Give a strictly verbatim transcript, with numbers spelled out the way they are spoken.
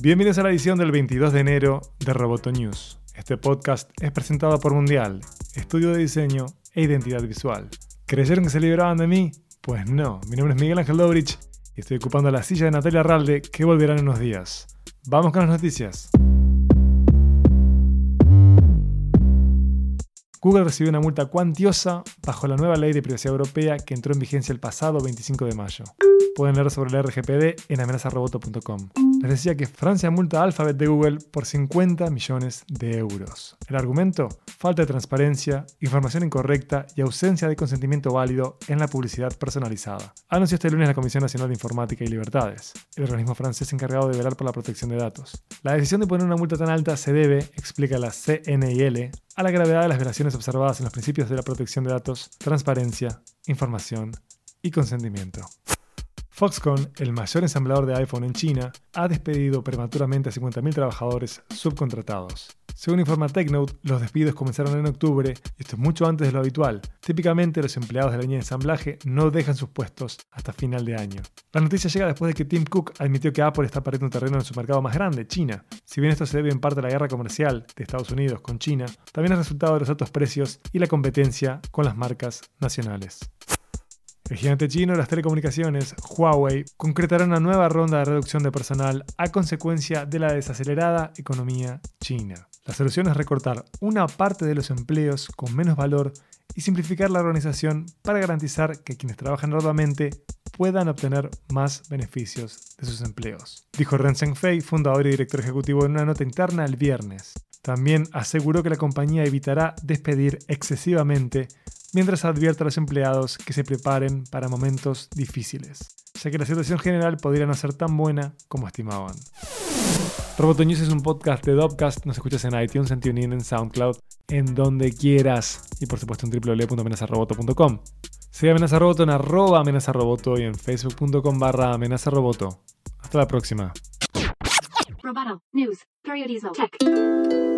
Bienvenidos a la edición del veintidós de enero de Roboto News. Este podcast es presentado por Mundial, estudio de diseño e identidad visual. ¿Creyeron que se liberaban de mí? Pues no. Mi nombre es Miguel Ángel Dobrich y estoy ocupando la silla de Natalia Ralde, que volverá en unos días. Vamos con las noticias. Google recibió una multa cuantiosa bajo la nueva ley de privacidad europea que entró en vigencia el pasado veinticinco de mayo. Pueden leer sobre el R G P D en amenaza roboto punto com. Les decía que Francia multa a Alphabet de Google por cincuenta millones de euros. El argumento: falta de transparencia, información incorrecta y ausencia de consentimiento válido en la publicidad personalizada. Anunció este lunes la Comisión Nacional de Informática y Libertades, el organismo francés encargado de velar por la protección de datos. La decisión de poner una multa tan alta se debe, explica la C N I L, a la gravedad de las violaciones observadas en los principios de la protección de datos, transparencia, información y consentimiento. Foxconn, el mayor ensamblador de iPhone en China, ha despedido prematuramente a cincuenta mil trabajadores subcontratados. Según informa TechNote, los despidos comenzaron en octubre, y esto es mucho antes de lo habitual. Típicamente, los empleados de la línea de ensamblaje no dejan sus puestos hasta final de año. La noticia llega después de que Tim Cook admitió que Apple está perdiendo terreno en su mercado más grande, China. Si bien esto se debe en parte a la guerra comercial de Estados Unidos con China, también es resultado de los altos precios y la competencia con las marcas nacionales. El gigante chino de las telecomunicaciones, Huawei, concretará una nueva ronda de reducción de personal a consecuencia de la desacelerada economía china. La solución es recortar una parte de los empleos con menos valor y simplificar la organización para garantizar que quienes trabajan arduamente puedan obtener más beneficios de sus empleos, dijo Ren Zhengfei, fundador y director ejecutivo, en una nota interna el viernes. También aseguró que la compañía evitará despedir excesivamente mientras advierte a los empleados que se preparen para momentos difíciles, ya que la situación general podría no ser tan buena como estimaban. Roboto News es un podcast de Dobcast. Nos escuchas en iTunes, en TuneIn, en SoundCloud, en donde quieras. Y por supuesto en doble u doble u doble u punto amenaza roboto punto com. Sigue amenazaroboto en arroba amenazaroboto y en facebook punto com barra amenazaroboto. Hasta la próxima. Roboto News, periodismo, tech.